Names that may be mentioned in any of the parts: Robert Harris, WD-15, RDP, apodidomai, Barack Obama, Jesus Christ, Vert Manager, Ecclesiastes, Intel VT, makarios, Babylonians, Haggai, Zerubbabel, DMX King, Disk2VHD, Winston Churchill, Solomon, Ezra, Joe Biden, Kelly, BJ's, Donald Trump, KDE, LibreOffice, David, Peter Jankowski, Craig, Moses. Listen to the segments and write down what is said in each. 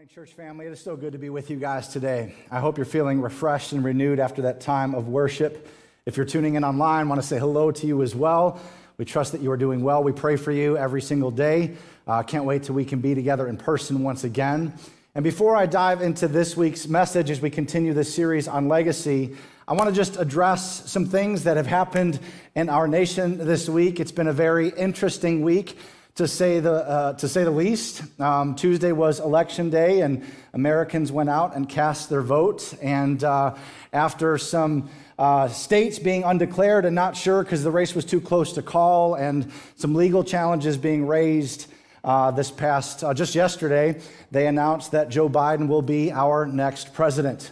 Morning, church family. It is so good to be with you guys today. I hope you're feeling refreshed and renewed after that time of worship. If you're tuning in online, I want to say hello to you as well. We trust that you are doing well. We pray for you every single day. Can't wait till we can be together in person once again. And before I dive into this week's message as we continue this series on legacy, I want to just address some things that have happened in our nation this week. It's been a very interesting week, to say the least. Tuesday was election day, and Americans went out and cast their vote. And after some states being undeclared and not sure because the race was too close to call, and some legal challenges being raised just yesterday, they announced that Joe Biden will be our next president.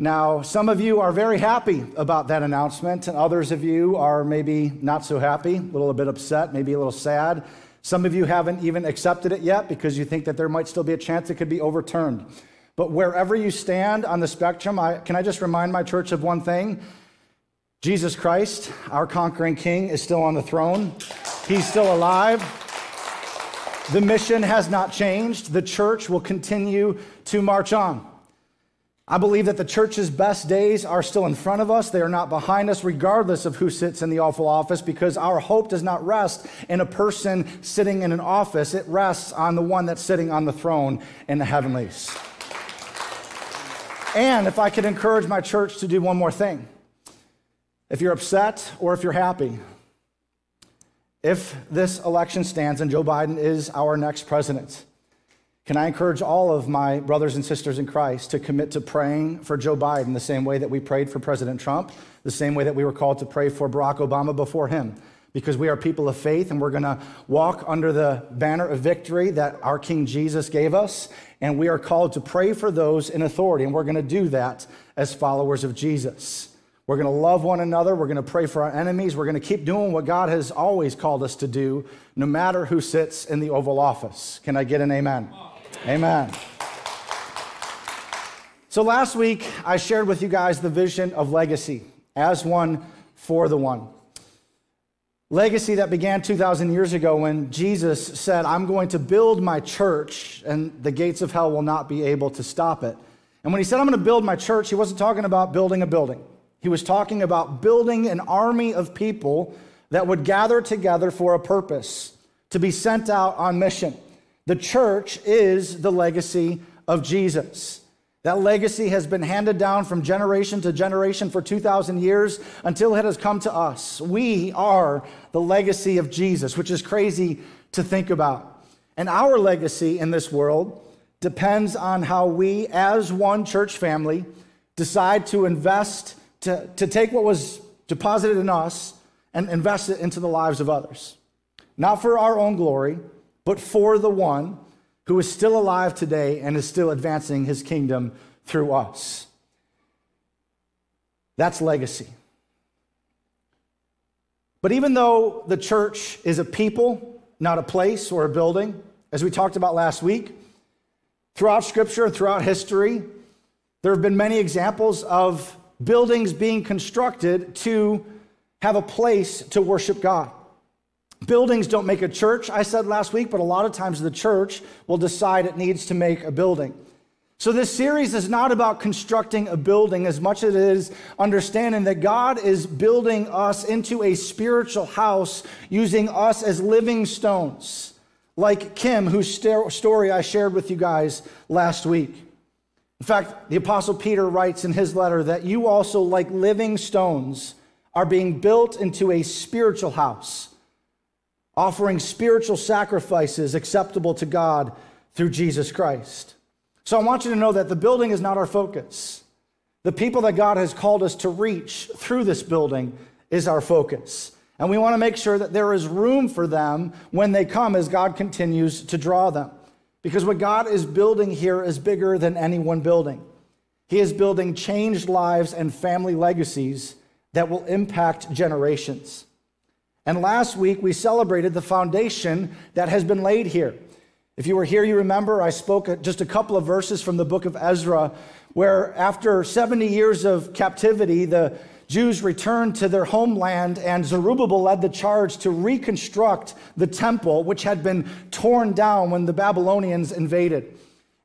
Now, some of you are very happy about that announcement, and others of you are maybe not so happy, a little bit upset, maybe a little sad. Some of you haven't even accepted it yet because you think that there might still be a chance it could be overturned. But wherever you stand on the spectrum, can I just remind my church of one thing? Jesus Christ, our conquering King, is still on the throne. He's still alive. The mission has not changed. The church will continue to march on. I believe that the church's best days are still in front of us. They are not behind us, regardless of who sits in the awful office, because our hope does not rest in a person sitting in an office. It rests on the one that's sitting on the throne in the heavenlies. And if I could encourage my church to do one more thing, if you're upset or if you're happy, if this election stands and Joe Biden is our next president, can I encourage all of my brothers and sisters in Christ to commit to praying for Joe Biden the same way that we prayed for President Trump, the same way that we were called to pray for Barack Obama before him, because we are people of faith and we're going to walk under the banner of victory that our King Jesus gave us, and we are called to pray for those in authority, and we're going to do that as followers of Jesus. We're going to love one another. We're going to pray for our enemies. We're going to keep doing what God has always called us to do, no matter who sits in the Oval Office. Can I get an amen? Amen. So last week, I shared with you guys the vision of legacy, as one for the one. Legacy that began 2,000 years ago when Jesus said, I'm going to build my church, and the gates of hell will not be able to stop it. And when he said, I'm going to build my church, he wasn't talking about building a building. He was talking about building an army of people that would gather together for a purpose, to be sent out on mission. The church is the legacy of Jesus. That legacy has been handed down from generation to generation for 2,000 years until it has come to us. We are the legacy of Jesus, which is crazy to think about. And our legacy in this world depends on how we, as one church family, decide to invest, to take what was deposited in us and invest it into the lives of others. Not for our own glory, but for the one who is still alive today and is still advancing his kingdom through us. That's legacy. But even though the church is a people, not a place or a building, as we talked about last week, throughout Scripture, throughout history, there have been many examples of buildings being constructed to have a place to worship God. Buildings don't make a church, I said last week, but a lot of times the church will decide it needs to make a building. So this series is not about constructing a building as much as it is understanding that God is building us into a spiritual house using us as living stones, like Kim, whose story I shared with you guys last week. In fact, the Apostle Peter writes in his letter that you also, like living stones, are being built into a spiritual house, offering spiritual sacrifices acceptable to God through Jesus Christ. So I want you to know that the building is not our focus. The people that God has called us to reach through this building is our focus. And we want to make sure that there is room for them when they come as God continues to draw them. Because what God is building here is bigger than any one building. He is building changed lives and family legacies that will impact generations. And last week, we celebrated the foundation that has been laid here. If you were here, you remember I spoke just a couple of verses from the book of Ezra, where after 70 years of captivity, the Jews returned to their homeland, and Zerubbabel led the charge to reconstruct the temple, which had been torn down when the Babylonians invaded.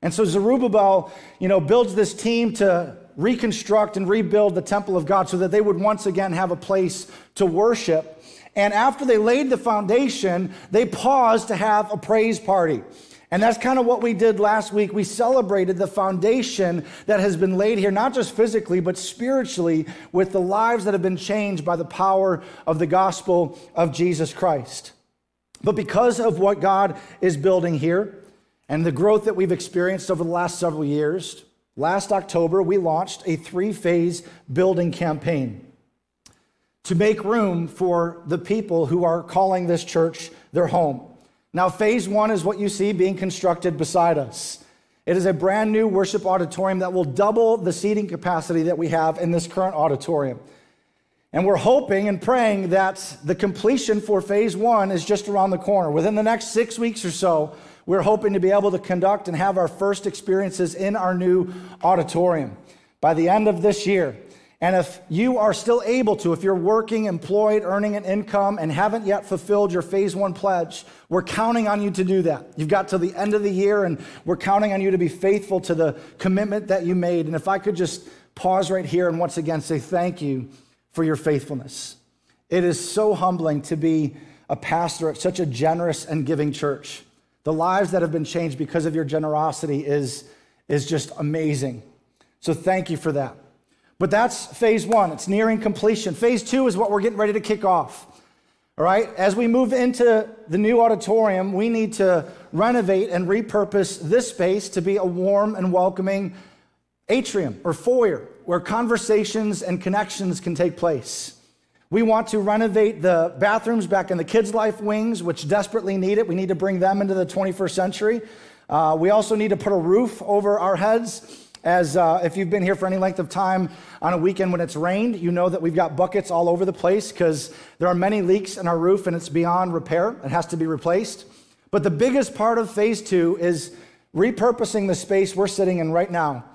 And so Zerubbabel, builds this team to reconstruct and rebuild the temple of God so that they would once again have a place to worship. And after they laid the foundation, they paused to have a praise party. And that's kind of what we did last week. We celebrated the foundation that has been laid here, not just physically, but spiritually, with the lives that have been changed by the power of the gospel of Jesus Christ. But because of what God is building here and the growth that we've experienced over the last several years, last October, we launched a 3-phase building campaign to make room for the people who are calling this church their home. Now, phase 1 is what you see being constructed beside us. It is a brand new worship auditorium that will double the seating capacity that we have in this current auditorium. And we're hoping and praying that the completion for phase 1 is just around the corner. Within the next 6 weeks or so, we're hoping to be able to conduct and have our first experiences in our new auditorium by the end of this year. And if you are still able to, if you're working, employed, earning an income, and haven't yet fulfilled your phase 1 pledge, we're counting on you to do that. You've got till the end of the year, and we're counting on you to be faithful to the commitment that you made. And if I could just pause right here and once again say thank you for your faithfulness. It is so humbling to be a pastor at such a generous and giving church. The lives that have been changed because of your generosity is just amazing. So thank you for that. But that's phase 1. It's nearing completion. Phase 2 is what we're getting ready to kick off. All right? As we move into the new auditorium, we need to renovate and repurpose this space to be a warm and welcoming atrium or foyer where conversations and connections can take place. We want to renovate the bathrooms back in the kids' life wings, which desperately need it. We need to bring them into the 21st century. We also need to put a roof over our heads. As if you've been here for any length of time on a weekend when it's rained, you know that we've got buckets all over the place because there are many leaks in our roof and it's beyond repair. It has to be replaced. But the biggest part of phase 2 is repurposing the space we're sitting in right now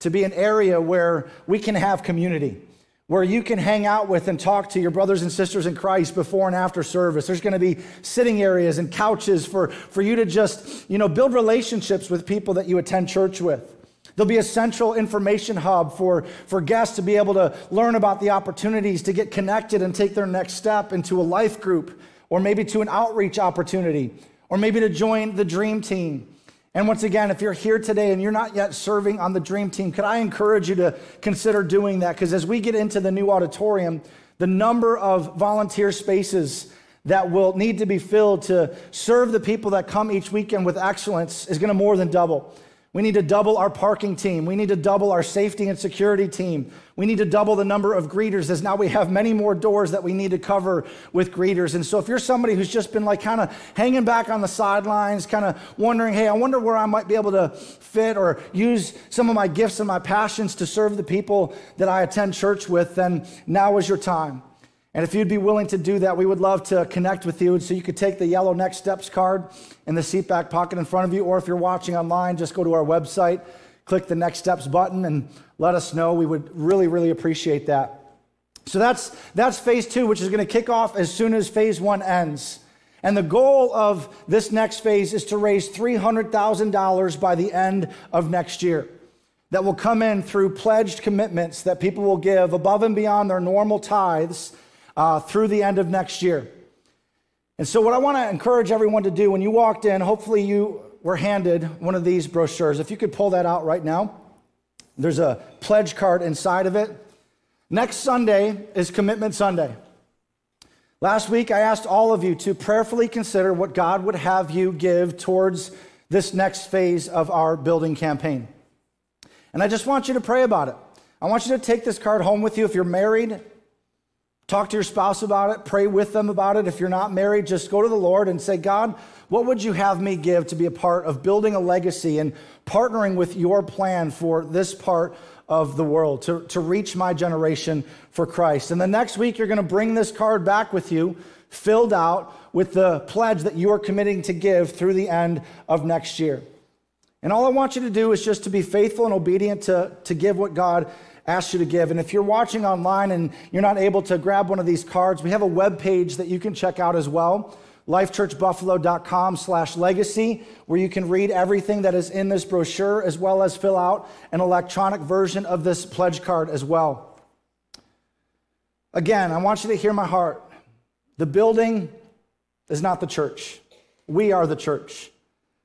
to be an area where we can have community, where you can hang out with and talk to your brothers and sisters in Christ before and after service. There's going to be sitting areas and couches for you to just, build relationships with people that you attend church with. There'll be a central information hub for guests to be able to learn about the opportunities to get connected and take their next step into a life group, or maybe to an outreach opportunity, or maybe to join the dream team. And once again, if you're here today and you're not yet serving on the dream team, could I encourage you to consider doing that? Because as we get into the new auditorium, the number of volunteer spaces that will need to be filled to serve the people that come each weekend with excellence is going to more than double. We need to double our parking team. We need to double our safety and security team. We need to double the number of greeters, as now we have many more doors that we need to cover with greeters. And so if you're somebody who's just been kind of hanging back on the sidelines, kind of wondering, hey, I wonder where I might be able to fit or use some of my gifts and my passions to serve the people that I attend church with, then now is your time. And if you'd be willing to do that, we would love to connect with you. And so you could take the yellow Next Steps card in the seat back pocket in front of you, or if you're watching online, just go to our website, click the Next Steps button, and let us know. We would really, really appreciate that. So that's phase 2, which is going to kick off as soon as phase 1 ends. And the goal of this next phase is to raise $300,000 by the end of next year. That will come in through pledged commitments that people will give above and beyond their normal tithes through the end of next year. And so what I want to encourage everyone to do, when you walked in, hopefully you were handed one of these brochures. If you could pull that out right now. There's a pledge card inside of it. Next Sunday is Commitment Sunday. Last week, I asked all of you to prayerfully consider what God would have you give towards this next phase of our building campaign. And I just want you to pray about it. I want you to take this card home with you. If you're married, talk to your spouse about it. Pray with them about it. If you're not married, just go to the Lord and say, God, what would you have me give to be a part of building a legacy and partnering with your plan for this part of the world to reach my generation for Christ? And the next week, you're going to bring this card back with you, filled out with the pledge that you are committing to give through the end of next year. And all I want you to do is just to be faithful and obedient to give what God asked you to give. And if you're watching online and you're not able to grab one of these cards, we have a web page that you can check out as well. lifechurchbuffalo.com/legacy, where you can read everything that is in this brochure, as well as fill out an electronic version of this pledge card as well. Again, I want you to hear my heart. The building is not the church. We are the church.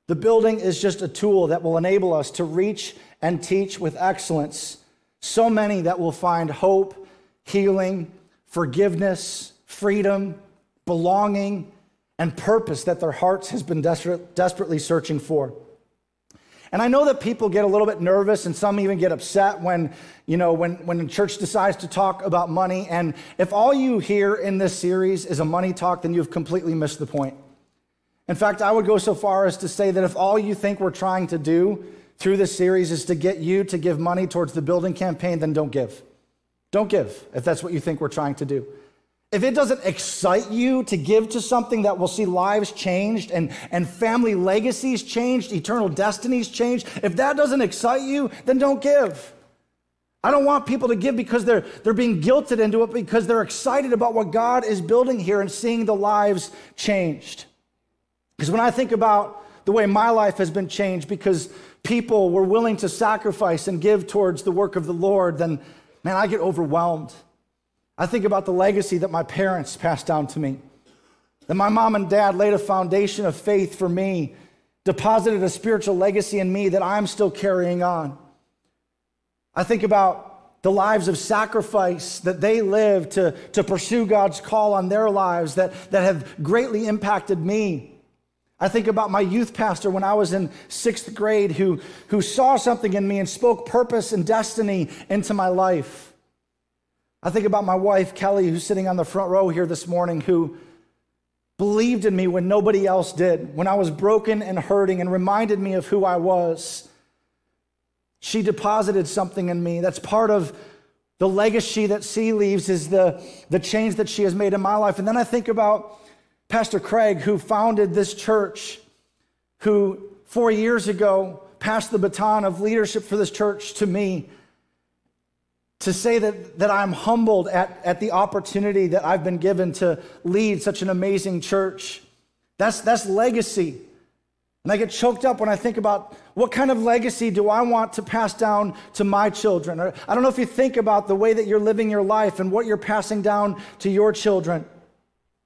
The building is just a tool that will enable us to reach and teach with excellence so many that will find hope, healing, forgiveness, freedom, belonging, and purpose that their hearts has been desperately searching for. And I know that people get a little bit nervous, and some even get upset when, when the church decides to talk about money. And if all you hear in this series is a money talk, then you've completely missed the point. In fact, I would go so far as to say that if all you think we're trying to do through this series is to get you to give money towards the building campaign, then don't give. Don't give if that's what you think we're trying to do. If it doesn't excite you to give to something that will see lives changed and family legacies changed, eternal destinies changed, if that doesn't excite you, then don't give. I don't want people to give because they're being guilted into it, because they're excited about what God is building here and seeing the lives changed. Because when I think about the way my life has been changed because people were willing to sacrifice and give towards the work of the Lord, then, man, I get overwhelmed. I think about the legacy that my parents passed down to me, that my mom and dad laid a foundation of faith for me, deposited a spiritual legacy in me that I'm still carrying on. I think about the lives of sacrifice that they live to pursue God's call on their lives that have greatly impacted me. I think about my youth pastor when I was in 6th grade who saw something in me and spoke purpose and destiny into my life. I think about my wife, Kelly, who's sitting on the front row here this morning, who believed in me when nobody else did, when I was broken and hurting, and reminded me of who I was. She deposited something in me. That's part of the legacy that she leaves, is the change that she has made in my life. And then I think about Pastor Craig, who founded this church, who 4 years ago passed the baton of leadership for this church to me, to say that I'm humbled at the opportunity that I've been given to lead such an amazing church. That's legacy. And I get choked up when I think about what kind of legacy do I want to pass down to my children. Or I don't know if you think about the way that you're living your life and what you're passing down to your children.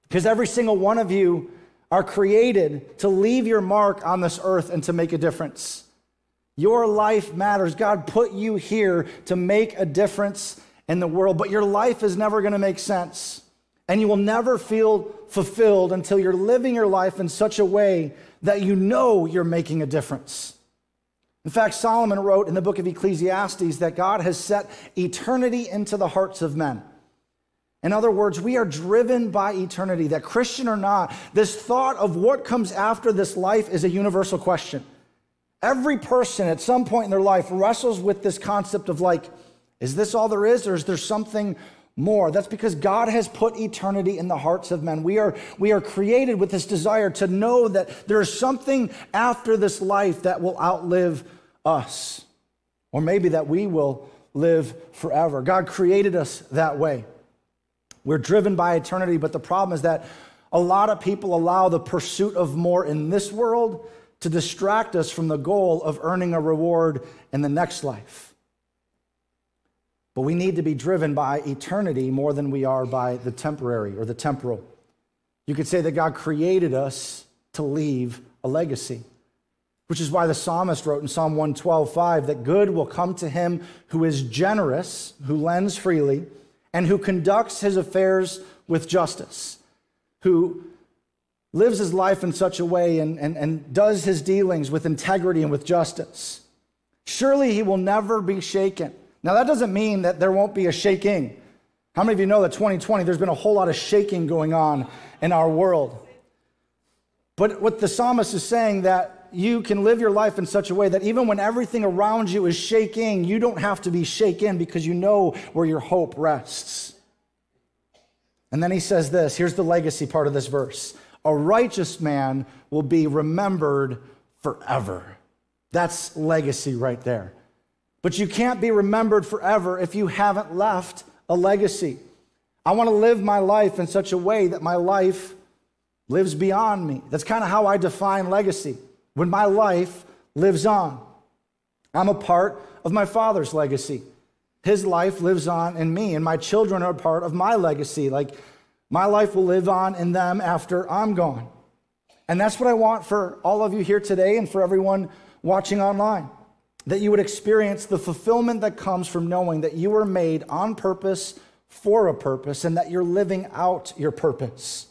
Because every single one of you are created to leave your mark on this earth and to make a difference. Your life matters. God put you here to make a difference in the world, but your life is never going to make sense. And you will never feel fulfilled until you're living your life in such a way that you know you're making a difference. In fact, Solomon wrote in the book of Ecclesiastes that God has set eternity into the hearts of men. In other words, we are driven by eternity, that Christian or not, this thought of what comes after this life is a universal question. Every person at some point in their life wrestles with this concept of, like, is this all there is, or is there something more? That's because God has put eternity in the hearts of men. We are created with this desire to know that there is something after this life that will outlive us, or maybe that we will live forever. God created us that way. We're driven by eternity, but the problem is that a lot of people allow the pursuit of more in this world to distract us from the goal of earning a reward in the next life. But we need to be driven by eternity more than we are by the temporary or the temporal. You could say that God created us to leave a legacy, which is why the psalmist wrote in Psalm 112:5 that good will come to him who is generous, who lends freely, and who conducts his affairs with justice, who lives his life in such a way and does his dealings with integrity and with justice. Surely he will never be shaken. Now, that doesn't mean that there won't be a shaking. How many of you know that 2020, there's been a whole lot of shaking going on in our world? But what the psalmist is saying, that you can live your life in such a way that even when everything around you is shaking, you don't have to be shaken, because you know where your hope rests. And then he says this, here's the legacy part of this verse. A righteous man will be remembered forever. That's legacy right there. But you can't be remembered forever if you haven't left a legacy. I want to live my life in such a way that my life lives beyond me. That's kind of how I define legacy. When my life lives on, I'm a part of my Father's legacy. His life lives on in me, and my children are a part of my legacy. Like, my life will live on in them after I'm gone. And that's what I want for all of you here today and for everyone watching online, that you would experience the fulfillment that comes from knowing that you were made on purpose for a purpose and that you're living out your purpose.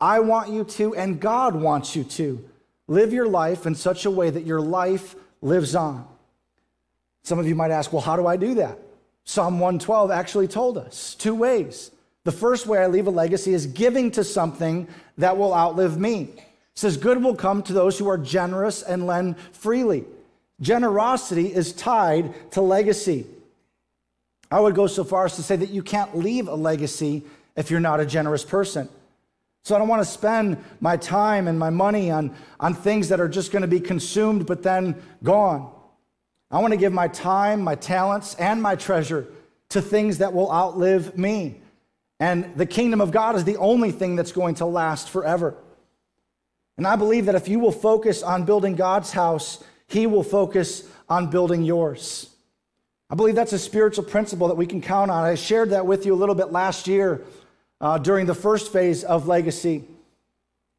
I want you to, and God wants you to, live your life in such a way that your life lives on. Some of you might ask, well, how do I do that? Psalm 112 actually told us two ways. The first way I leave a legacy is giving to something that will outlive me. It says, good will come to those who are generous and lend freely. Generosity is tied to legacy. I would go so far as to say that you can't leave a legacy if you're not a generous person. So I don't want to spend my time and my money on things that are just going to be consumed but then gone. I want to give my time, my talents, and my treasure to things that will outlive me. And the kingdom of God is the only thing that's going to last forever. And I believe that if you will focus on building God's house, He will focus on building yours. I believe that's a spiritual principle that we can count on. I shared that with you a little bit last year during the first phase of legacy.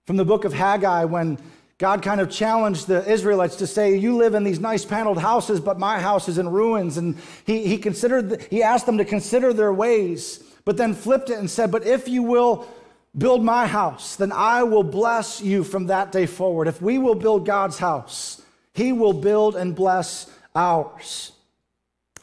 From the book of Haggai, when God kind of challenged the Israelites to say, you live in these nice paneled houses, but my house is in ruins. And he asked them to consider their ways, but then flipped it and said, but if you will build my house, then I will bless you from that day forward. If we will build God's house, He will build and bless ours,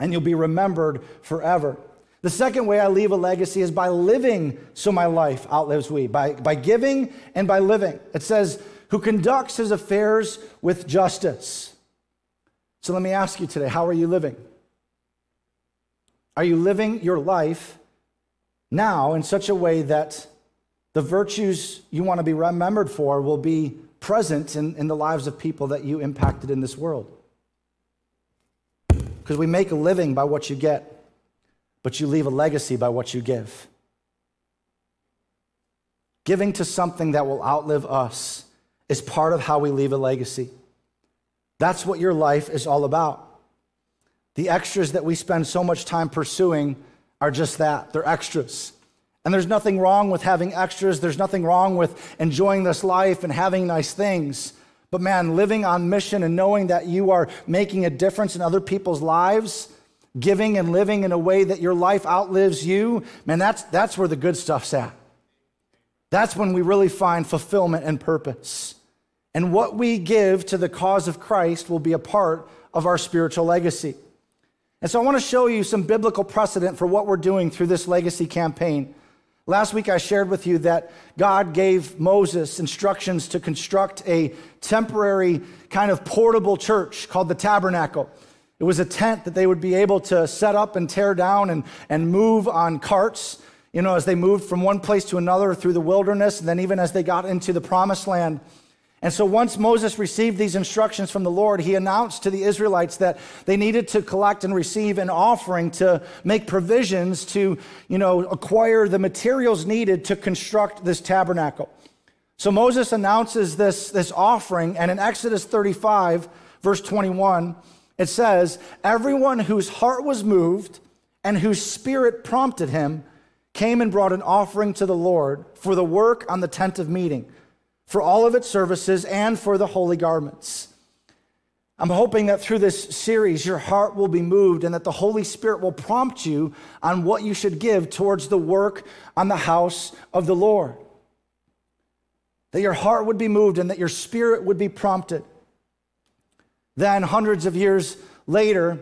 and you'll be remembered forever. The second way I leave a legacy is by living so my life outlives me, by giving and by living. It says, who conducts his affairs with justice. So let me ask you today, how are you living? Are you living your life now in such a way that the virtues you want to be remembered for will be present in the lives of people that you impacted in this world? Because we make a living by what you get, but you leave a legacy by what you give. Giving to something that will outlive us is part of how we leave a legacy. That's what your life is all about. The extras that we spend so much time pursuing are just that. They're extras. And there's nothing wrong with having extras. There's nothing wrong with enjoying this life and having nice things. But man, living on mission and knowing that you are making a difference in other people's lives, giving and living in a way that your life outlives you, man, that's where the good stuff's at. That's when we really find fulfillment and purpose. And what we give to the cause of Christ will be a part of our spiritual legacy. And so I want to show you some biblical precedent for what we're doing through this legacy campaign. Last week I shared with you that God gave Moses instructions to construct a temporary kind of portable church called the tabernacle. It was a tent that they would be able to set up and tear down and move on carts, you know, as they moved from one place to another through the wilderness, and then even as they got into the promised land. And so once Moses received these instructions from the Lord, he announced to the Israelites that they needed to collect and receive an offering to make provisions to, you know, acquire the materials needed to construct this tabernacle. So Moses announces this offering, and in Exodus 35, verse 21, it says, everyone whose heart was moved and whose spirit prompted him came and brought an offering to the Lord for the work on the tent of meeting, for all of its services, and for the holy garments. I'm hoping that through this series, your heart will be moved and that the Holy Spirit will prompt you on what you should give towards the work on the house of the Lord. That your heart would be moved and that your spirit would be prompted. Then hundreds of years later, a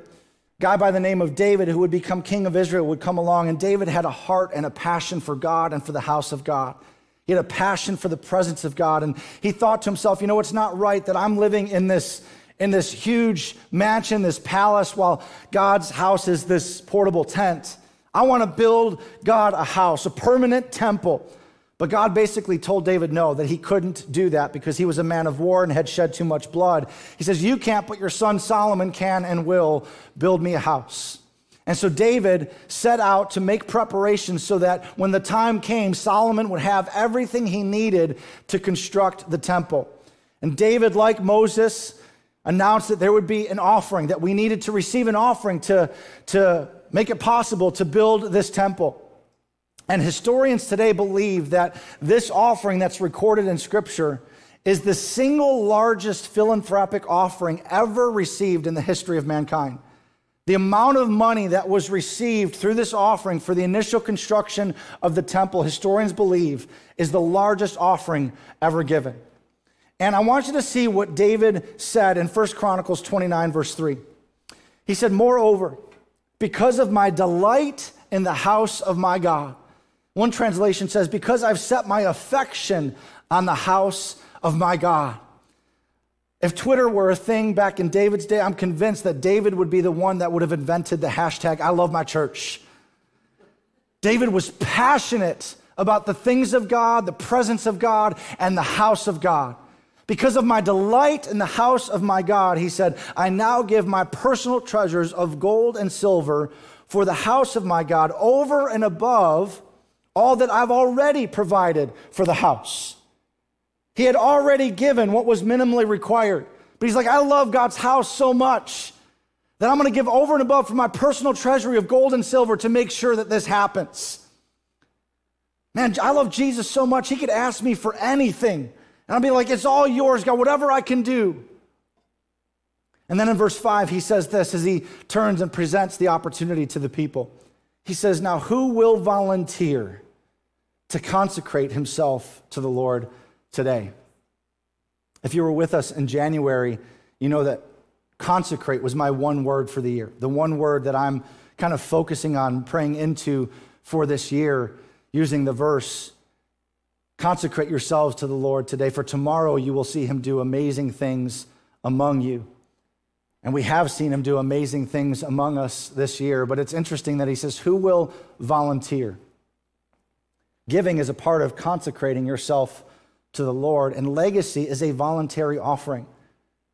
guy by the name of David, who would become king of Israel, would come along, and David had a heart and a passion for God and for the house of God. He had a passion for the presence of God, and he thought to himself, you know, it's not right that I'm living in this huge mansion, this palace, while God's house is this portable tent. I want to build God a house, a permanent temple. But God basically told David no, that he couldn't do that because he was a man of war and had shed too much blood. He says, you can't, but your son Solomon can and will build me a house. And so David set out to make preparations so that when the time came, Solomon would have everything he needed to construct the temple. And David, like Moses, announced that there would be an offering, that we needed to receive an offering to make it possible to build this temple. And historians today believe that this offering that's recorded in Scripture is the single largest philanthropic offering ever received in the history of mankind. The amount of money that was received through this offering for the initial construction of the temple, historians believe, is the largest offering ever given. And I want you to see what David said in 1 Chronicles 29, verse 3. He said, "Moreover, because of my delight in the house of my God." One translation says, "Because I've set my affection on the house of my God." If Twitter were a thing back in David's day, I'm convinced that David would be the one that would have invented the hashtag, "I love my church." David was passionate about the things of God, the presence of God, and the house of God. "Because of my delight in the house of my God," he said, "I now give my personal treasures of gold and silver for the house of my God over and above all that I've already provided for the house." He had already given what was minimally required. But he's like, I love God's house so much that I'm going to give over and above from my personal treasury of gold and silver to make sure that this happens. Man, I love Jesus so much, he could ask me for anything. And I'll be like, it's all yours, God, whatever I can do. And then in verse 5, he says this as he turns and presents the opportunity to the people. He says, "Now who will volunteer to consecrate himself to the Lord today?" If you were with us in January, you know that consecrate was my one word for the year. The one word that I'm kind of focusing on, praying into for this year, using the verse, "Consecrate yourselves to the Lord today, for tomorrow you will see him do amazing things among you." And we have seen him do amazing things among us this year, but it's interesting that he says, who will volunteer? Giving is a part of consecrating yourself to the Lord, and legacy is a voluntary offering.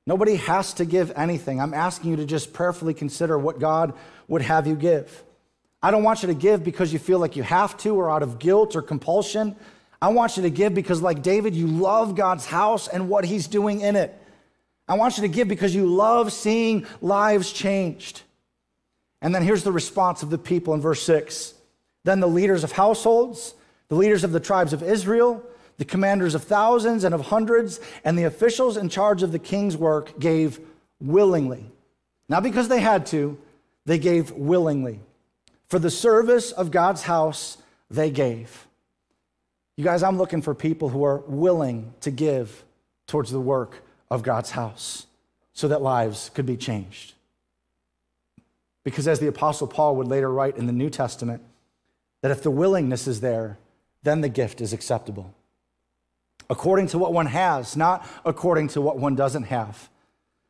Nobody has to give anything. I'm asking you to just prayerfully consider what God would have you give. I don't want you to give because you feel like you have to or out of guilt or compulsion. I want you to give because, like David, you love God's house and what he's doing in it. I want you to give because you love seeing lives changed. And then here's the response of the people in verse 6. "Then the leaders of households, the leaders of the tribes of Israel, the commanders of thousands and of hundreds, and the officials in charge of the king's work gave willingly." Not because they had to, they gave willingly. "For the service of God's house, they gave." You guys, I'm looking for people who are willing to give towards the work of God's house so that lives could be changed. Because as the Apostle Paul would later write in the New Testament, that if the willingness is there, then the gift is acceptable. According to what one has, not according to what one doesn't have.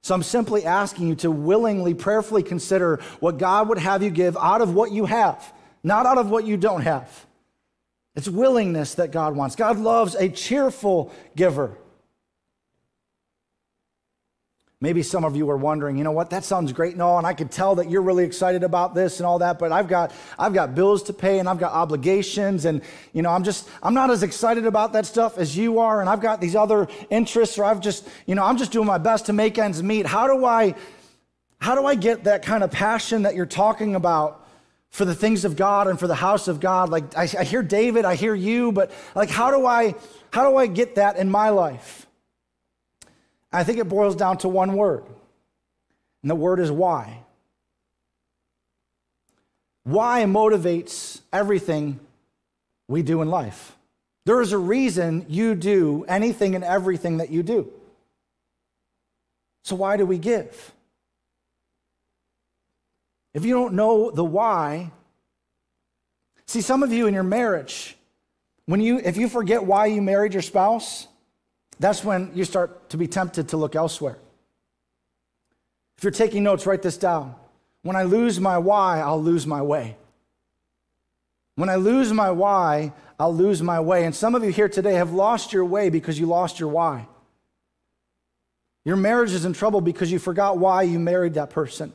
So I'm simply asking you to willingly, prayerfully consider what God would have you give out of what you have, not out of what you don't have. It's willingness that God wants. God loves a cheerful giver. Maybe some of you are wondering, you know what, that sounds great and all, and I could tell that you're really excited about this and all that, but I've got bills to pay and I've got obligations, and you know, I'm not as excited about that stuff as you are, and I've got these other interests, or I'm just doing my best to make ends meet. How do I get that kind of passion that you're talking about for the things of God and for the house of God? Like I hear David, I hear you, but like how do I get that in my life? I think it boils down to one word, and the word is why. Why motivates everything we do in life. There is a reason you do anything and everything that you do. So why do we give? If you don't know the why, see, some of you in your marriage, if you forget why you married your spouse, that's when you start to be tempted to look elsewhere. If you're taking notes, write this down. When I lose my why, I'll lose my way. When I lose my why, I'll lose my way. And some of you here today have lost your way because you lost your why. Your marriage is in trouble because you forgot why you married that person.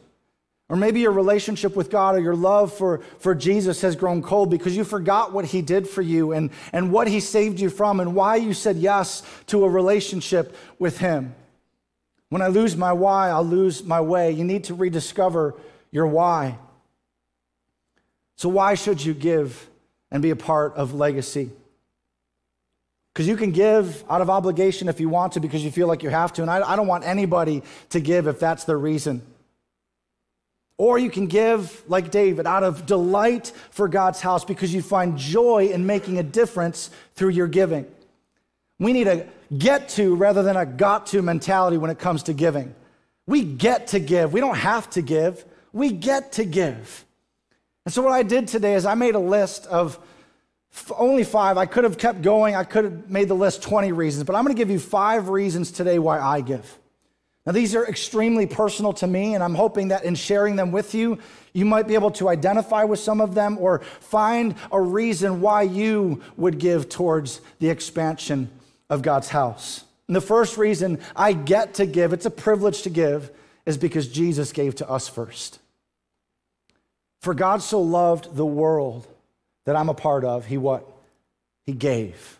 Or maybe your relationship with God or your love for Jesus has grown cold because you forgot what he did for you and what he saved you from and why you said yes to a relationship with him. When I lose my why, I'll lose my way. You need to rediscover your why. So why should you give and be a part of legacy? Because you can give out of obligation if you want to, because you feel like you have to. And I don't want anybody to give if that's their reason. Or you can give, like David, out of delight for God's house because you find joy in making a difference through your giving. We need a get to rather than a got to mentality when it comes to giving. We get to give. We don't have to give. We get to give. And so what I did today is I made a list of only 5. I could have kept going. I could have made the list 20 reasons, but I'm going to give you 5 reasons today why I give. Now, these are extremely personal to me, and I'm hoping that in sharing them with you, you might be able to identify with some of them or find a reason why you would give towards the expansion of God's house. And the first reason I get to give, it's a privilege to give, is because Jesus gave to us first. For God so loved the world that I'm a part of, he what? He gave.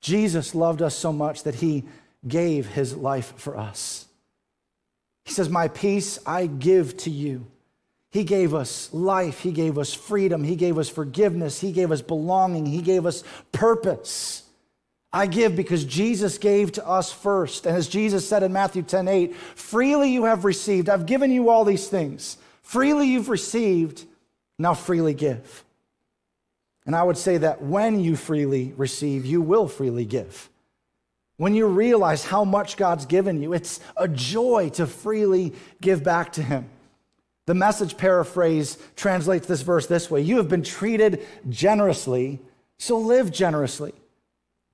Jesus loved us so much that he gave his life for us. He says, my peace I give to you. He gave us life. He gave us freedom. He gave us forgiveness. He gave us belonging. He gave us purpose. I give because Jesus gave to us first. And as Jesus said in Matthew 10:8, freely you have received. I've given you all these things. Freely you've received. Now freely give. And I would say that when you freely receive, you will freely give. When you realize how much God's given you, it's a joy to freely give back to him. The Message paraphrase translates this verse this way: you have been treated generously, so live generously.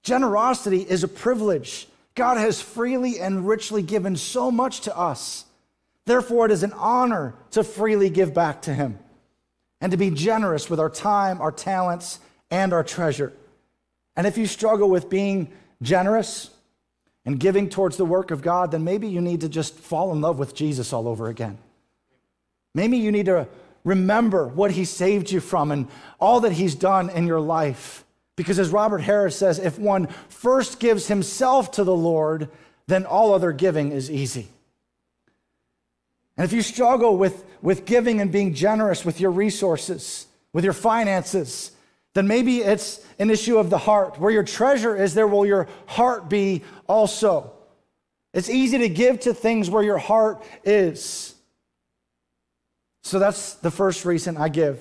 Generosity is a privilege. God has freely and richly given so much to us. Therefore, it is an honor to freely give back to him and to be generous with our time, our talents, and our treasure. And if you struggle with being generous and giving towards the work of God, then maybe you need to just fall in love with Jesus all over again. Maybe you need to remember what he saved you from and all that he's done in your life. Because as Robert Harris says, if one first gives himself to the Lord, then all other giving is easy. And if you struggle with giving and being generous with your resources, with your finances, then maybe it's an issue of the heart. Where your treasure is, there will your heart be also. It's easy to give to things where your heart is. So that's the first reason I give.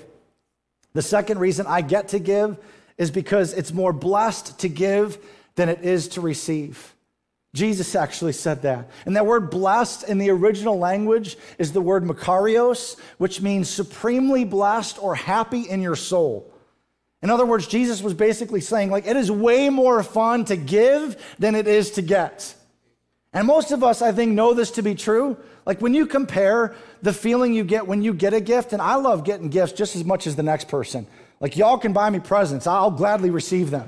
The second reason I get to give is because it's more blessed to give than it is to receive. Jesus actually said that. And that word blessed in the original language is the word makarios, which means supremely blessed or happy in your soul. In other words, Jesus was basically saying, like, it is way more fun to give than it is to get. And most of us, I think, know this to be true. Like, when you compare the feeling you get when you get a gift, and I love getting gifts just as much as the next person. Like, y'all can buy me presents. I'll gladly receive them.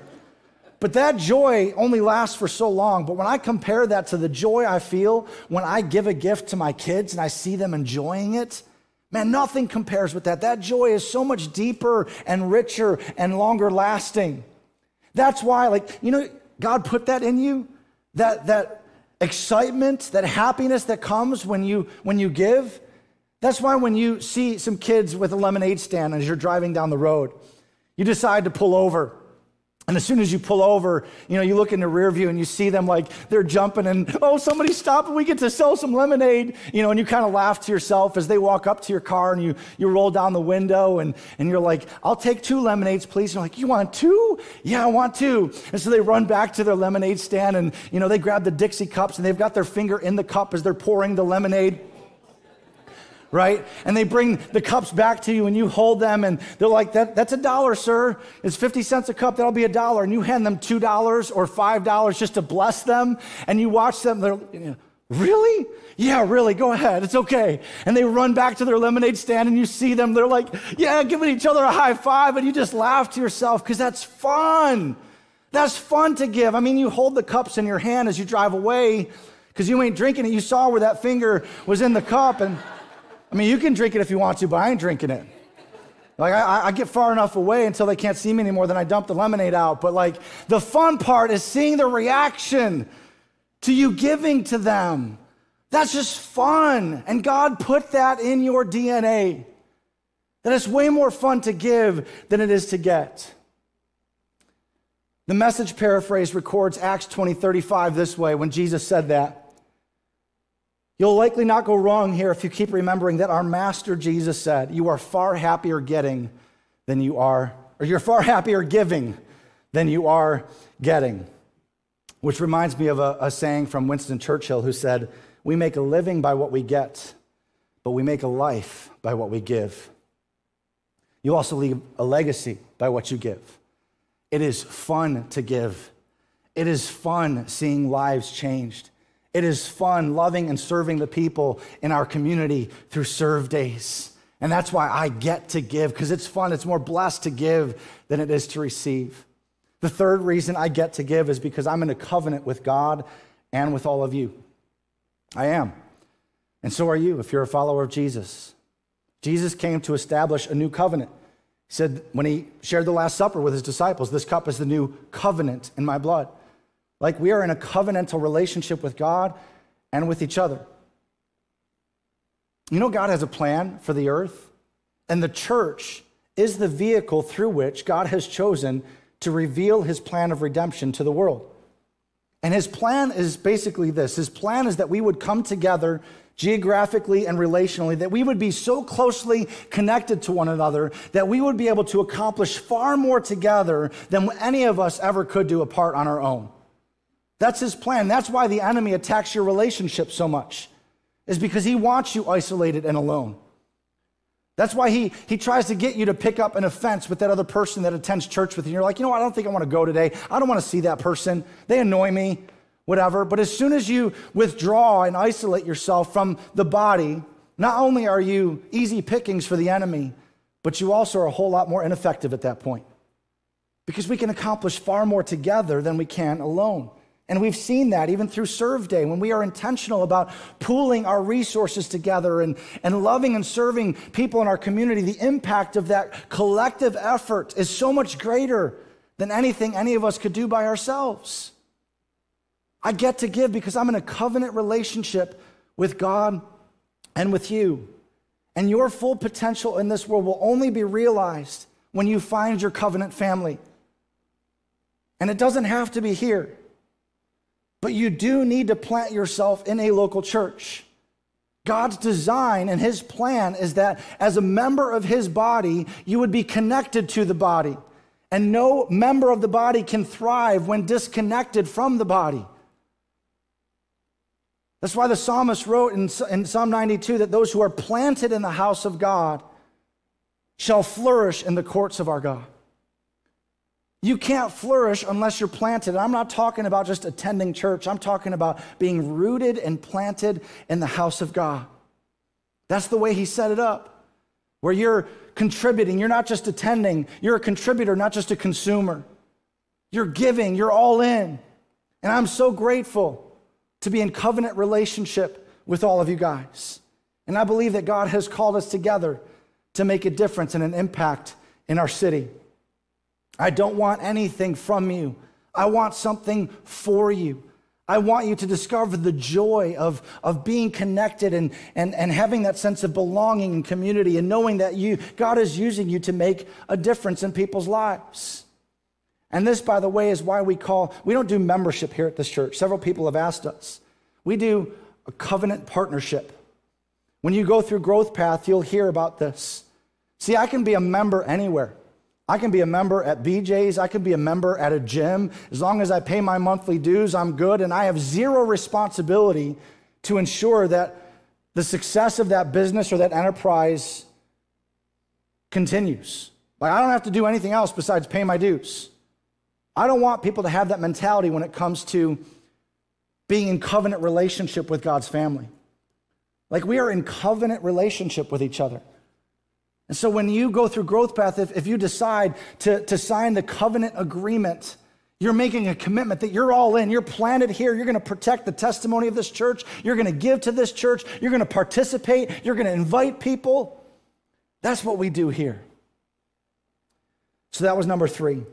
But that joy only lasts for so long. But when I compare that to the joy I feel when I give a gift to my kids and I see them enjoying it, man, nothing compares with that. That joy is so much deeper and richer and longer lasting. That's why, like, you know, God put that in you, that excitement, that happiness that comes when you give. That's why when you see some kids with a lemonade stand as you're driving down the road, you decide to pull over. And as soon as you pull over, you know, you look in the rear view and you see them, like, they're jumping and, oh, somebody stopped and we get to sell some lemonade, you know, and you kind of laugh to yourself as they walk up to your car and you roll down the window and you're like, I'll take 2 lemonades, please. And you're like, you want 2? Yeah, I want 2. And so they run back to their lemonade stand and, you know, they grab the Dixie cups and they've got their finger in the cup as they're pouring the lemonade, right? And they bring the cups back to you and you hold them and they're like, that's $1, sir. It's 50 cents a cup. That'll be $1. And you hand them $2 or $5 just to bless them. And you watch them. They're, you know, really? Yeah, really. Go ahead. It's okay. And they run back to their lemonade stand and you see them. They're like, yeah, giving each other a high five. And you just laugh to yourself because that's fun. That's fun to give. I mean, you hold the cups in your hand as you drive away because you ain't drinking it. You saw where that finger was in the cup and I mean, you can drink it if you want to, but I ain't drinking it. Like, I get far enough away until they can't see me anymore, then I dump the lemonade out. But, like, the fun part is seeing the reaction to you giving to them. That's just fun. And God put that in your DNA. That it's way more fun to give than it is to get. The Message paraphrase records Acts 20:35 this way when Jesus said that. You'll likely not go wrong here if you keep remembering that our Master Jesus said, you are far happier getting than you are, or you're far happier giving than you are getting. Which reminds me of a saying from Winston Churchill who said, we make a living by what we get, but we make a life by what we give. You also leave a legacy by what you give. It is fun to give. It is fun seeing lives changed. It is fun loving and serving the people in our community through serve days. And that's why I get to give, because it's fun. It's more blessed to give than it is to receive. The third reason I get to give is because I'm in a covenant with God and with all of you. I am. And so are you if you're a follower of Jesus. Jesus came to establish a new covenant. He said when he shared the Last Supper with his disciples, this cup is the new covenant in my blood. Like, we are in a covenantal relationship with God and with each other. You know, God has a plan for the earth, and the church is the vehicle through which God has chosen to reveal his plan of redemption to the world. And his plan is basically this. His plan is that we would come together geographically and relationally, that we would be so closely connected to one another that we would be able to accomplish far more together than any of us ever could do apart on our own. That's his plan. That's why the enemy attacks your relationship so much, is because he wants you isolated and alone. That's why he tries to get you to pick up an offense with that other person that attends church with you. You're like, you know what? I don't think I want to go today. I don't want to see that person. They annoy me, whatever. But as soon as you withdraw and isolate yourself from the body, not only are you easy pickings for the enemy, but you also are a whole lot more ineffective at that point, because we can accomplish far more together than we can alone. And we've seen that even through Serve Day, when we are intentional about pooling our resources together and loving and serving people in our community, the impact of that collective effort is so much greater than anything any of us could do by ourselves. I get to give because I'm in a covenant relationship with God and with you. And your full potential in this world will only be realized when you find your covenant family. And it doesn't have to be here. But you do need to plant yourself in a local church. God's design and his plan is that as a member of his body, you would be connected to the body. And no member of the body can thrive when disconnected from the body. That's why the psalmist wrote in Psalm 92 that those who are planted in the house of God shall flourish in the courts of our God. You can't flourish unless you're planted. And I'm not talking about just attending church. I'm talking about being rooted and planted in the house of God. That's the way he set it up, where you're contributing. You're not just attending. You're a contributor, not just a consumer. You're giving. You're all in. And I'm so grateful to be in covenant relationship with all of you guys. And I believe that God has called us together to make a difference and an impact in our city. I don't want anything from you. I want something for you. I want you to discover the joy of being connected and having that sense of belonging and community and knowing that God is using you to make a difference in people's lives. And this, by the way, is why we don't do membership here at this church. Several people have asked us. We do a covenant partnership. When you go through Growth Path, you'll hear about this. See, I can be a member anywhere. I can be a member at BJ's. I can be a member at a gym. As long as I pay my monthly dues, I'm good. And I have zero responsibility to ensure that the success of that business or that enterprise continues. Like, I don't have to do anything else besides pay my dues. I don't want people to have that mentality when it comes to being in covenant relationship with God's family. Like, we are in covenant relationship with each other. And so when you go through Growth Path, if you decide to sign the covenant agreement, You're making a commitment that you're all in. You're planted here. You're going to protect the testimony of this church. You're going to give to this church. You're going to participate. You're going to invite people. That's what we do here. So that was number three.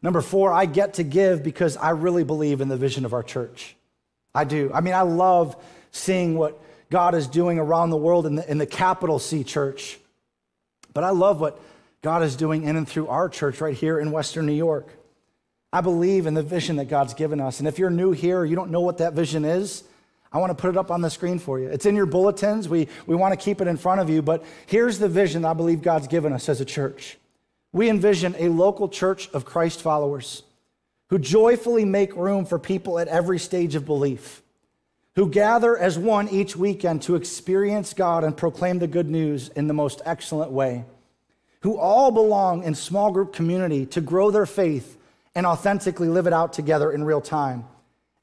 Number four, I get to give because I really believe in the vision of our church. I do. I mean, I love seeing what God is doing around the world in the capital C church. But I love what God is doing in and through our church right here in Western New York. I believe in the vision that God's given us. And if you're new here or you don't know what that vision is, I want to put it up on the screen for you. It's in your bulletins. We want to keep it in front of you. But here's the vision I believe God's given us as a church. We envision a local church of Christ followers who joyfully make room for people at every stage of belief, who gather as one each weekend to experience God and proclaim the good news in the most excellent way, who all belong in small group community to grow their faith and authentically live it out together in real time,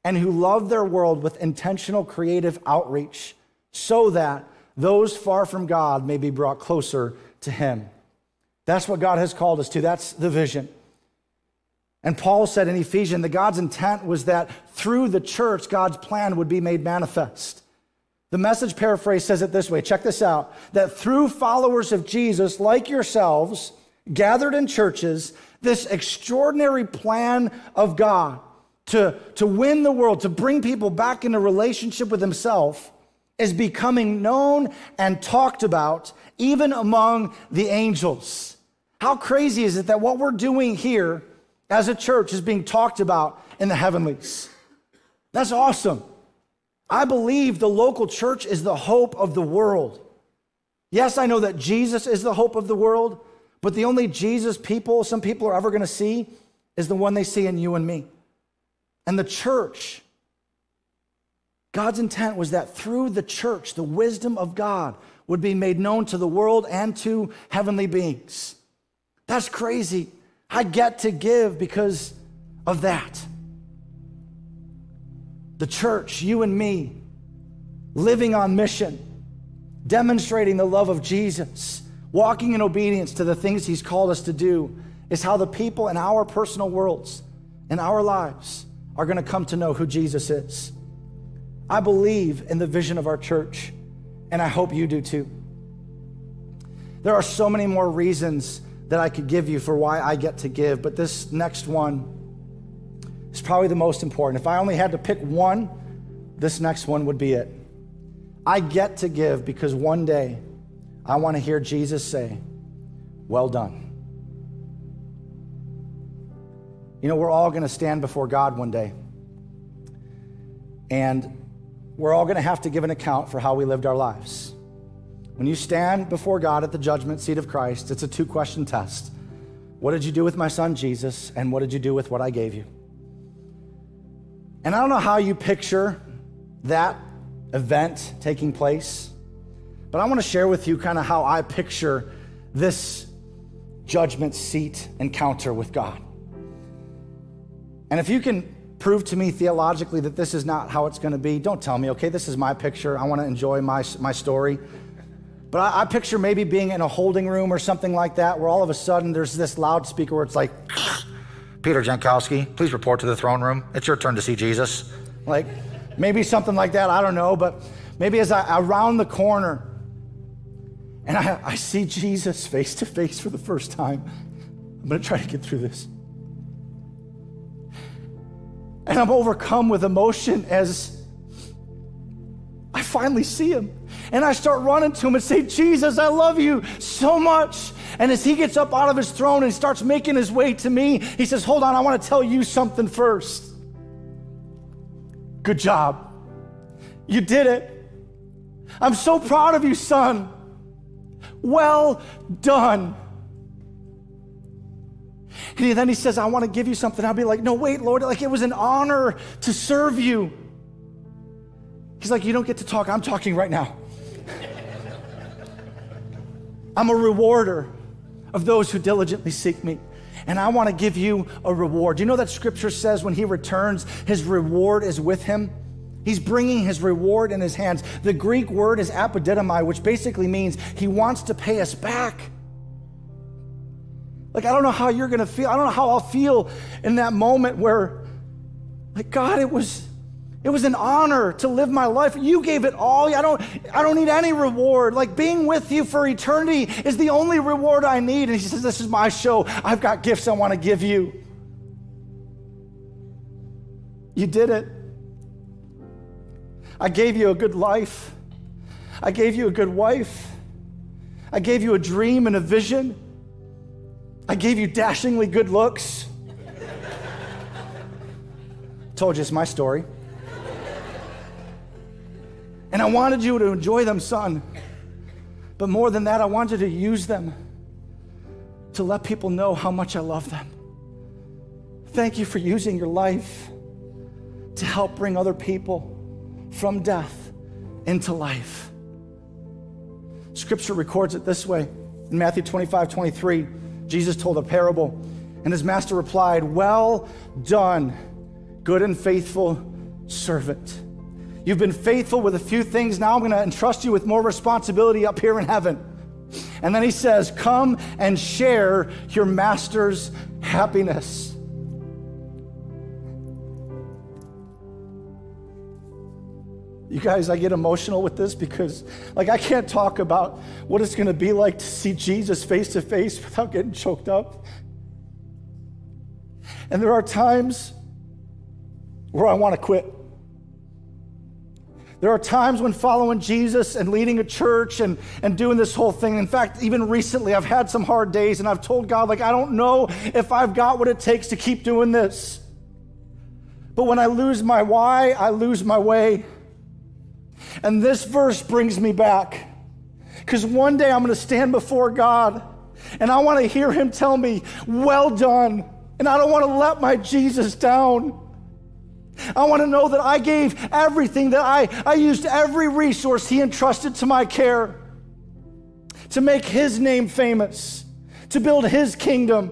and who love their world with intentional creative outreach so that those far from God may be brought closer to Him. That's what God has called us to. That's the vision. And Paul said in Ephesians that God's intent was that through the church, God's plan would be made manifest. The Message paraphrase says it this way, check this out, that through followers of Jesus, like yourselves, gathered in churches, this extraordinary plan of God to win the world, to bring people back into relationship with Himself, is becoming known and talked about even among the angels. How crazy is it that what we're doing here as a church is being talked about in the heavenlies? That's awesome. I believe the local church is the hope of the world. Yes, I know that Jesus is the hope of the world, but the only Jesus some people are ever going to see is the one they see in you and me. And the church, God's intent was that through the church, the wisdom of God would be made known to the world and to heavenly beings. That's crazy. I get to give because of that. The church, you and me, living on mission, demonstrating the love of Jesus, walking in obedience to the things He's called us to do is how the people in our personal worlds, in our lives, are going to come to know who Jesus is. I believe in the vision of our church, and I hope you do too. There are so many more reasons that I could give you for why I get to give, but this next one is probably the most important. If I only had to pick one, this next one would be it. I get to give because one day I want to hear Jesus say, "Well done." You know, we're all going to stand before God one day, and we're all going to have to give an account for how we lived our lives. When you stand before God at the judgment seat of Christ, it's a two-question test. What did you do with my son, Jesus? And what did you do with what I gave you? And I don't know how you picture that event taking place, but I want to share with you kind of how I picture this judgment seat encounter with God. And if you can prove to me theologically that this is not how it's going to be, don't tell me, okay, this is my picture. I want to enjoy my story. But I picture maybe being in a holding room or something like that where all of a sudden there's this loudspeaker where it's like, "Peter Jankowski, please report to the throne room. It's your turn to see Jesus." Like maybe something like that, I don't know. But maybe as I round the corner and I see Jesus face to face for the first time. I'm going to try to get through this. And I'm overcome with emotion as I finally see Him. And I start running to Him and say, "Jesus, I love you so much." And as He gets up out of His throne and starts making His way to me, He says, "Hold on, I want to tell you something first. Good job. You did it. I'm so proud of you, son. Well done." And then He says, "I want to give you something." I'll be like, "No, wait, Lord, like it was an honor to serve you." He's like, "You don't get to talk. I'm talking right now. I'm a rewarder of those who diligently seek me, and I want to give you a reward." You know that scripture says when He returns, His reward is with Him? He's bringing His reward in His hands. The Greek word is apodidomai, which basically means He wants to pay us back. Like, I don't know how you're going to feel. I don't know how I'll feel in that moment where, like, God, it was an honor to live my life. You gave it all. I don't need any reward. Like, being with you for eternity is the only reward I need. And he says, this is my show. I've got gifts I want to give you. You did it. I gave you a good life. I gave you a good wife. I gave you a dream and a vision. I gave you dashingly good looks. Told you it's my story. And I wanted you to enjoy them, son. But more than that, I wanted to use them to let people know how much I love them. Thank you for using your life to help bring other people from death into life. Scripture records it this way. In Matthew 25:23, Jesus told a parable, and his master replied, "Well done, good and faithful servant. You've been faithful with a few things. Now I'm going to entrust you with more responsibility up here in heaven." And then he says, "Come and share your master's happiness." You guys, I get emotional with this because, like, I can't talk about what it's going to be like to see Jesus face to face without getting choked up. And there are times where I want to quit. There are times when following Jesus and leading a church and doing this whole thing, in fact, even recently, I've had some hard days and I've told God, like, I don't know if I've got what it takes to keep doing this. But when I lose my why, I lose my way. And this verse brings me back, because one day I'm going to stand before God and I want to hear him tell me, "Well done." And I don't want to let my Jesus down. I want to know that I gave everything, that I used every resource he entrusted to my care to make his name famous, to build his kingdom.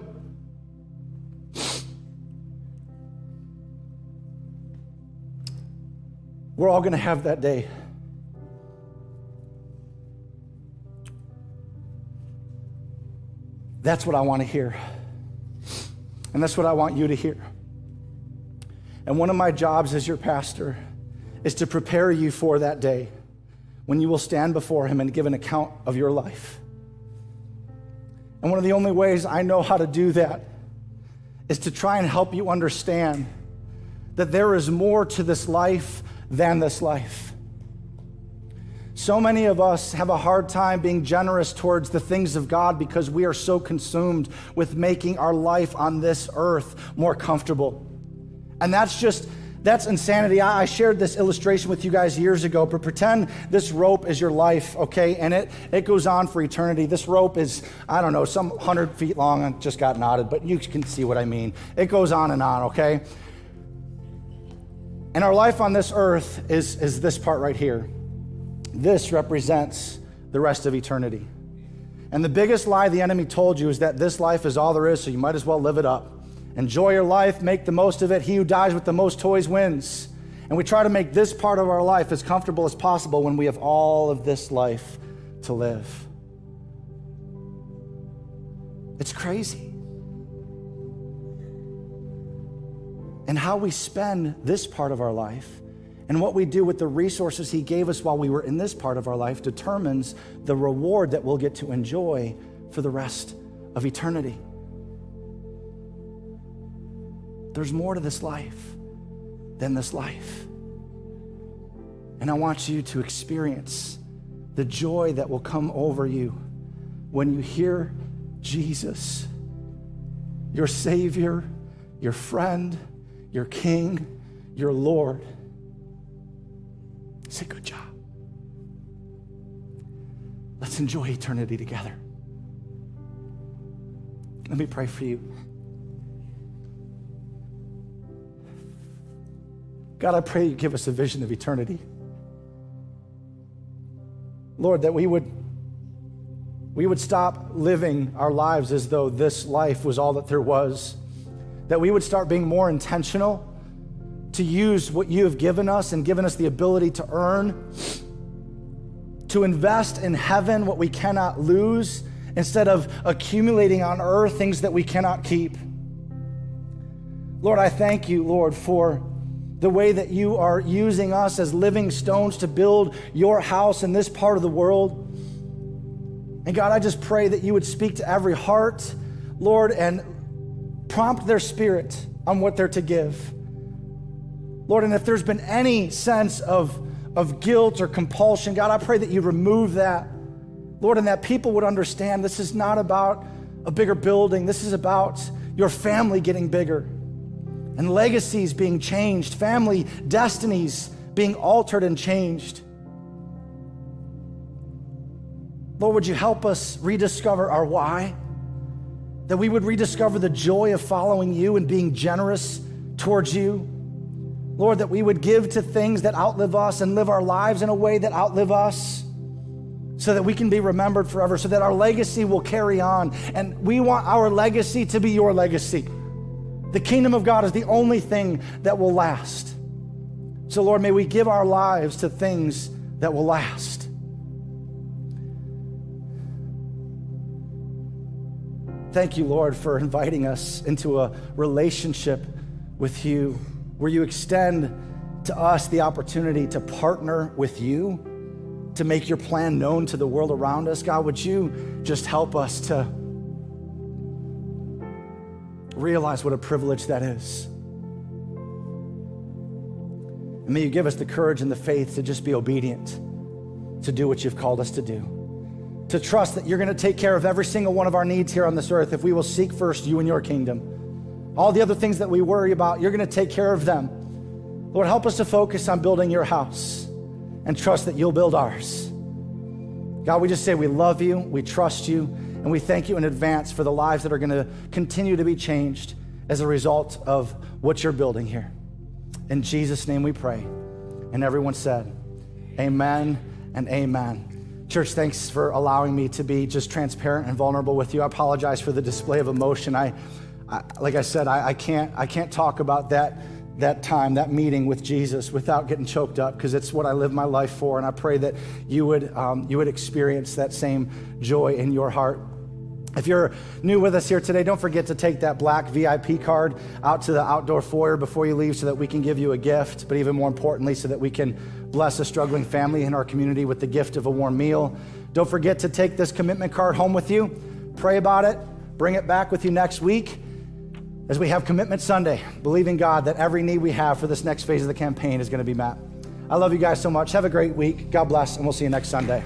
We're all going to have that day. That's what I want to hear. And that's what I want you to hear. And one of my jobs as your pastor is to prepare you for that day when you will stand before him and give an account of your life. And one of the only ways I know how to do that is to try and help you understand that there is more to this life than this life. So many of us have a hard time being generous towards the things of God because we are so consumed with making our life on this earth more comfortable. And that's insanity. I shared this illustration with you guys years ago, but pretend this rope is your life, okay? And it goes on for eternity. This rope is, I don't know, some 100 feet long. I just got knotted, but you can see what I mean. It goes on and on, okay? And our life on this earth is this part right here. This represents the rest of eternity. And the biggest lie the enemy told you is that this life is all there is, so you might as well live it up. Enjoy your life, make the most of it. He who dies with the most toys wins. And we try to make this part of our life as comfortable as possible when we have all of this life to live. It's crazy. And how we spend this part of our life and what we do with the resources he gave us while we were in this part of our life determines the reward that we'll get to enjoy for the rest of eternity. There's more to this life than this life. And I want you to experience the joy that will come over you when you hear Jesus, your Savior, your friend, your King, your Lord. Say, "Good job. Let's enjoy eternity together." Let me pray for you. God, I pray you give us a vision of eternity. Lord, that we would stop living our lives as though this life was all that there was. That we would start being more intentional to use what you have given us and given us the ability to earn, to invest in heaven what we cannot lose, instead of accumulating on earth things that we cannot keep. Lord, I thank you, Lord, for the way that you are using us as living stones to build your house in this part of the world. And God, I just pray that you would speak to every heart, Lord, and prompt their spirit on what they're to give. Lord, and if there's been any sense of guilt or compulsion, God, I pray that you remove that, Lord, and that people would understand this is not about a bigger building. This is about your family getting bigger and legacies being changed, family destinies being altered and changed. Lord, would you help us rediscover our why? That we would rediscover the joy of following you and being generous towards you. Lord, that we would give to things that outlive us and live our lives in a way that outlive us so that we can be remembered forever, so that our legacy will carry on. And we want our legacy to be your legacy. The kingdom of God is the only thing that will last. So Lord, may we give our lives to things that will last. Thank you, Lord, for inviting us into a relationship with you, where you extend to us the opportunity to partner with you, to make your plan known to the world around us. God, would you just help us to realize what a privilege that is? And may you give us the courage and the faith to just be obedient, to do what you've called us to do, to trust that you're going to take care of every single one of our needs here on this earth if we will seek first you and your kingdom. All the other things that we worry about, you're going to take care of them. Lord, help us to focus on building your house and trust that you'll build ours. God, we just say we love you, we trust you, and we thank you in advance for the lives that are going to continue to be changed as a result of what you're building here. In Jesus' name we pray. And everyone said, amen and amen. Church, thanks for allowing me to be just transparent and vulnerable with you. I apologize for the display of emotion. I can't talk about that time, that meeting with Jesus without getting choked up, because it's what I live my life for. And I pray that you would experience that same joy in your heart. If you're new with us here today, don't forget to take that black VIP card out to the outdoor foyer before you leave so that we can give you a gift, but even more importantly, so that we can bless a struggling family in our community with the gift of a warm meal. Don't forget to take this commitment card home with you. Pray about it. Bring it back with you next week as we have Commitment Sunday, believing God that every need we have for this next phase of the campaign is going to be met. I love you guys so much. Have a great week. God bless, and we'll see you next Sunday.